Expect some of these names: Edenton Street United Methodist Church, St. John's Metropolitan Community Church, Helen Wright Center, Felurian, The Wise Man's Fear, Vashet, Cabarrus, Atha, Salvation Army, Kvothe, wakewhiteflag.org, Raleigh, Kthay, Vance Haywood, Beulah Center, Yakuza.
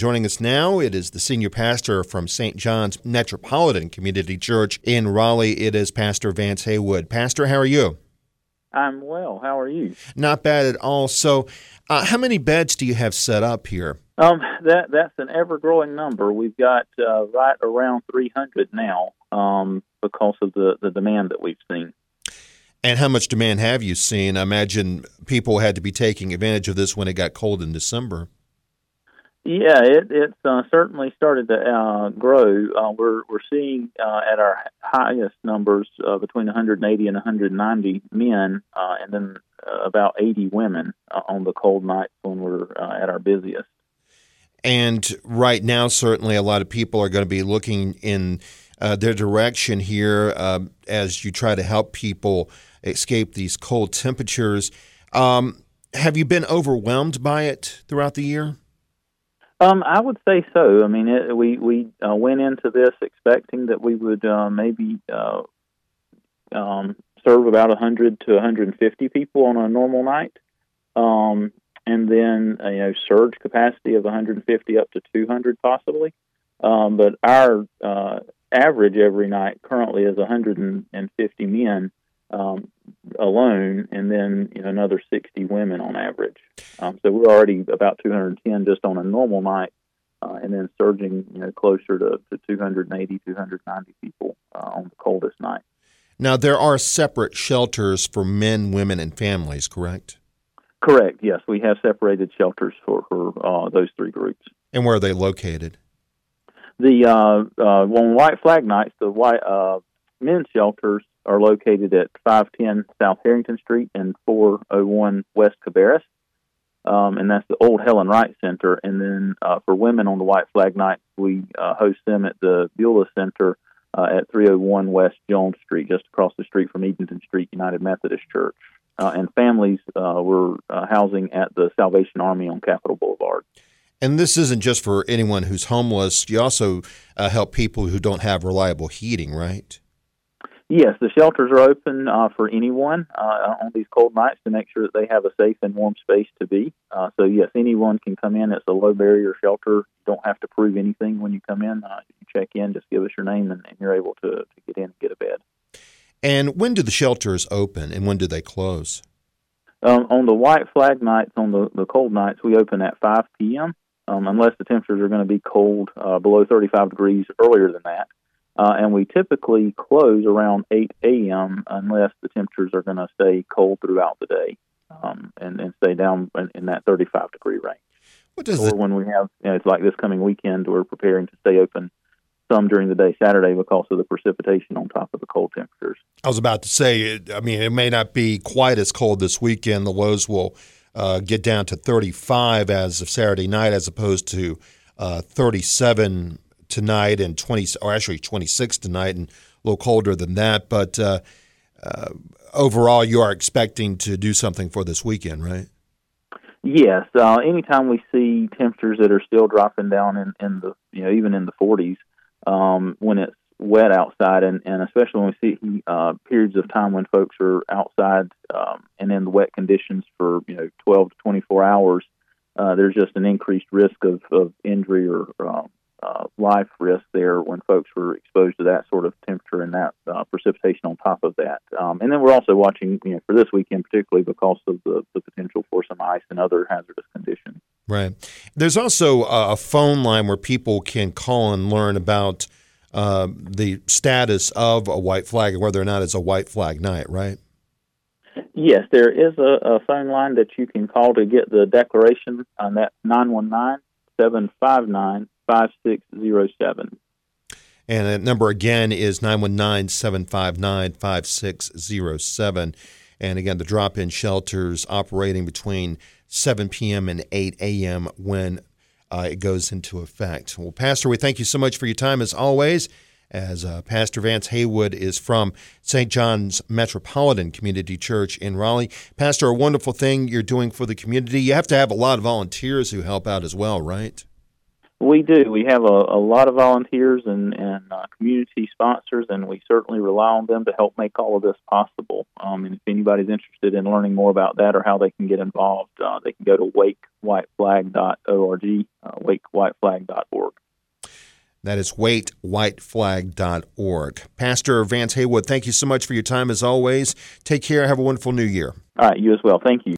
Joining us now, it is the senior pastor from St. John's Metropolitan Community Church in Raleigh. It is Pastor Vance Haywood. Pastor, how are you? I'm well. How are you? Not bad at all. So, how many beds do you have set up here? That's an ever-growing number. We've got right around 300 now because of the demand that we've seen. And how much demand have you seen? I imagine people had to be taking advantage of this when it got cold in December. Yeah, it's certainly started to grow. We're seeing at our highest numbers between 180 and 190 men, and then about 80 women on the cold nights when we're at our busiest. And right now, certainly a lot of people are going to be looking in their direction here as you try to help people escape these cold temperatures. Have you been overwhelmed by it throughout the year? I would say so. I mean, we went into this expecting that we would maybe serve about 100 to 150 people on a normal night, and then surge capacity of 150 up to 200 possibly. But our average every night currently is 150 men alone, and then another 60 women on average. So we're already about 210 just on a normal night, and then surging closer to 280, 290 people on the coldest night. Now, there are separate shelters for men, women, and families, correct? Correct, yes. We have separated shelters for those three groups. And where are they located? The on White Flag Nights, the men's shelters are located at 510 South Harrington Street and 401 West Cabarrus, and that's the old Helen Wright Center. And then for women on the White Flag Nights, we host them at the Beulah Center at 301 West Jones Street, just across the street from Edenton Street United Methodist Church. And families we're housing at the Salvation Army on Capitol Boulevard. And this isn't just for anyone who's homeless. You also help people who don't have reliable heating, right? Yes, the shelters are open for anyone on these cold nights to make sure that they have a safe and warm space to be. So, yes, anyone can come in. It's a low-barrier shelter. You don't have to prove anything when you come in. You check in, just give us your name, and you're able to get in and get a bed. And when do the shelters open, and when do they close? On the White Flag Nights, on the cold nights, we open at 5 p.m., unless the temperatures are going to be cold below 35 degrees earlier than that. And we typically close around 8 a.m. unless the temperatures are going to stay cold throughout the day and stay down in that 35-degree range. When we have, it's like this coming weekend, we're preparing to stay open some during the day Saturday because of the precipitation on top of the cold temperatures. I was about to say, I mean, it may not be quite as cold this weekend. The lows will get down to 35 as of Saturday night as opposed to 37 tonight and 26 tonight, and a little colder than that. But overall, you are expecting to do something for this weekend, right? Yes. Anytime we see temperatures that are still dropping down in the even in the 40s, when it's wet outside, and especially when we see periods of time when folks are outside and in the wet conditions for 12 to 24 hours, there's just an increased risk of injury or life risk there when folks were exposed to that sort of temperature and that precipitation on top of that. And then we're also watching for this weekend, particularly because of the potential for some ice and other hazardous conditions. Right. There's also a phone line where people can call and learn about the status of a white flag and whether or not it's a white flag night, right? Yes, there is a phone line that you can call to get the declaration on that 919-759-5607. And that number again is 919-759-5607. And again, the drop-in shelters operating between 7 p.m. and 8 a.m. when it goes into effect. Well, Pastor, we thank you so much for your time as always, as Pastor Vance Haywood is from St. John's Metropolitan Community Church in Raleigh. Pastor, a wonderful thing you're doing for the community. You have to have a lot of volunteers who help out as well, right? We do. We have a lot of volunteers and community sponsors, and we certainly rely on them to help make all of this possible. And if anybody's interested in learning more about that or how they can get involved, they can go to wakewhiteflag.org, wakewhiteflag.org. That is wakewhiteflag.org. Pastor Vance Haywood, thank you so much for your time as always. Take care. Have a wonderful new year. All right, you as well. Thank you.